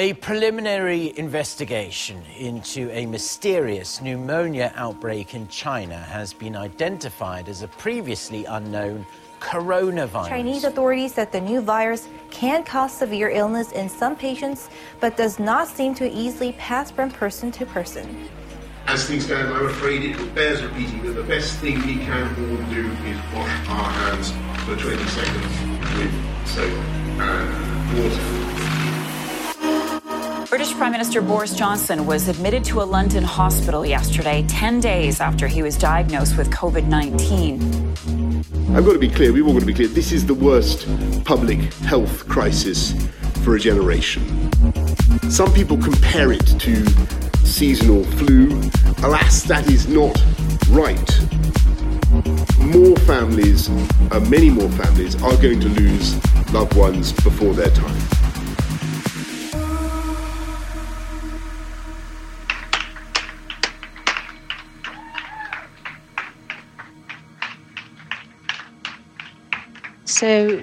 A preliminary investigation into a mysterious pneumonia outbreak in China has been identified as a previously unknown coronavirus. Chinese authorities said the new virus can cause severe illness in some patients, but does not seem to easily pass from person to person. As things stand, I'm afraid it bears repeating that the best thing we can all do is wash our hands for 20 seconds with soap and water. British Prime Minister Boris Johnson was admitted to a London hospital yesterday, 10 days after he was diagnosed with COVID-19. I've got to be clear, we've all got to be clear, this is the worst public health crisis for a generation. Some people compare it to seasonal flu. Alas, that is not right. Many more families, are going to lose loved ones before their time. So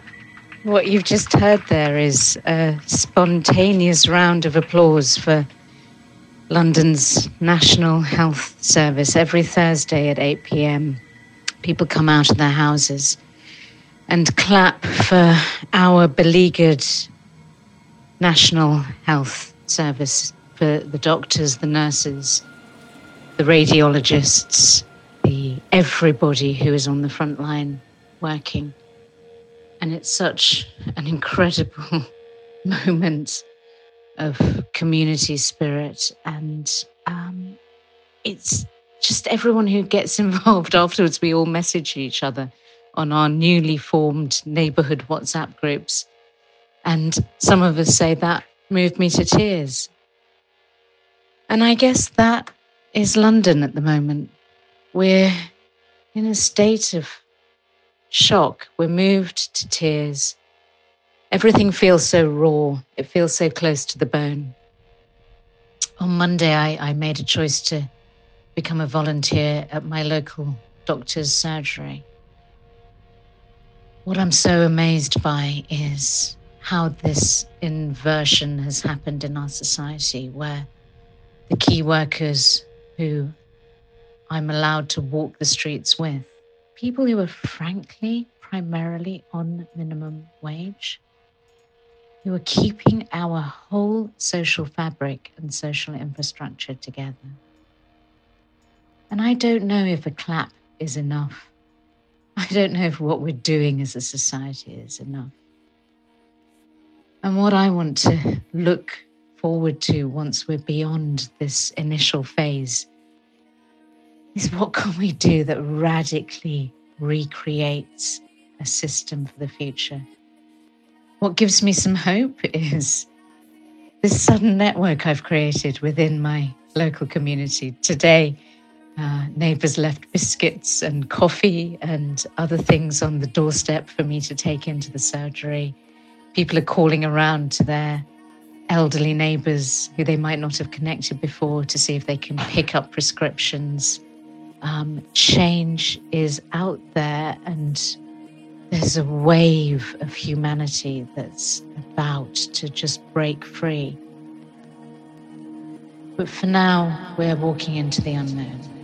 what you've just heard there is a spontaneous round of applause for London's National Health Service. Every Thursday at 8 p.m, people come out of their houses and clap for our beleaguered National Health Service, for the doctors, the nurses, the radiologists, everybody who is on the front line working. And it's such an incredible moment of community spirit. And it's just everyone who gets involved. Afterwards, we all message each other on our newly formed neighbourhood WhatsApp groups. And some of us say that moved me to tears. And I guess that is London at the moment. We're in a state of shock. We're moved to tears. Everything feels so raw. It feels so close to the bone. On Monday, I made a choice to become a volunteer at my local doctor's surgery. What I'm so amazed by is how this inversion has happened in our society, where the key workers who I'm allowed to walk the streets with, people who are frankly primarily on minimum wage, who are keeping our whole social fabric and social infrastructure together. And I don't know if a clap is enough. I don't know if what we're doing as a society is enough. And what I want to look forward to once we're beyond this initial phase is what can we do that radically recreates a system for the future? What gives me some hope is this sudden network I've created within my local community. Today, neighbours left biscuits and coffee and other things on the doorstep for me to take into the surgery. People are calling around to their elderly neighbours who they might not have connected before to see if they can pick up prescriptions. Change is out there, and there's a wave of humanity that's about to just break free. But for now, we're walking into the unknown.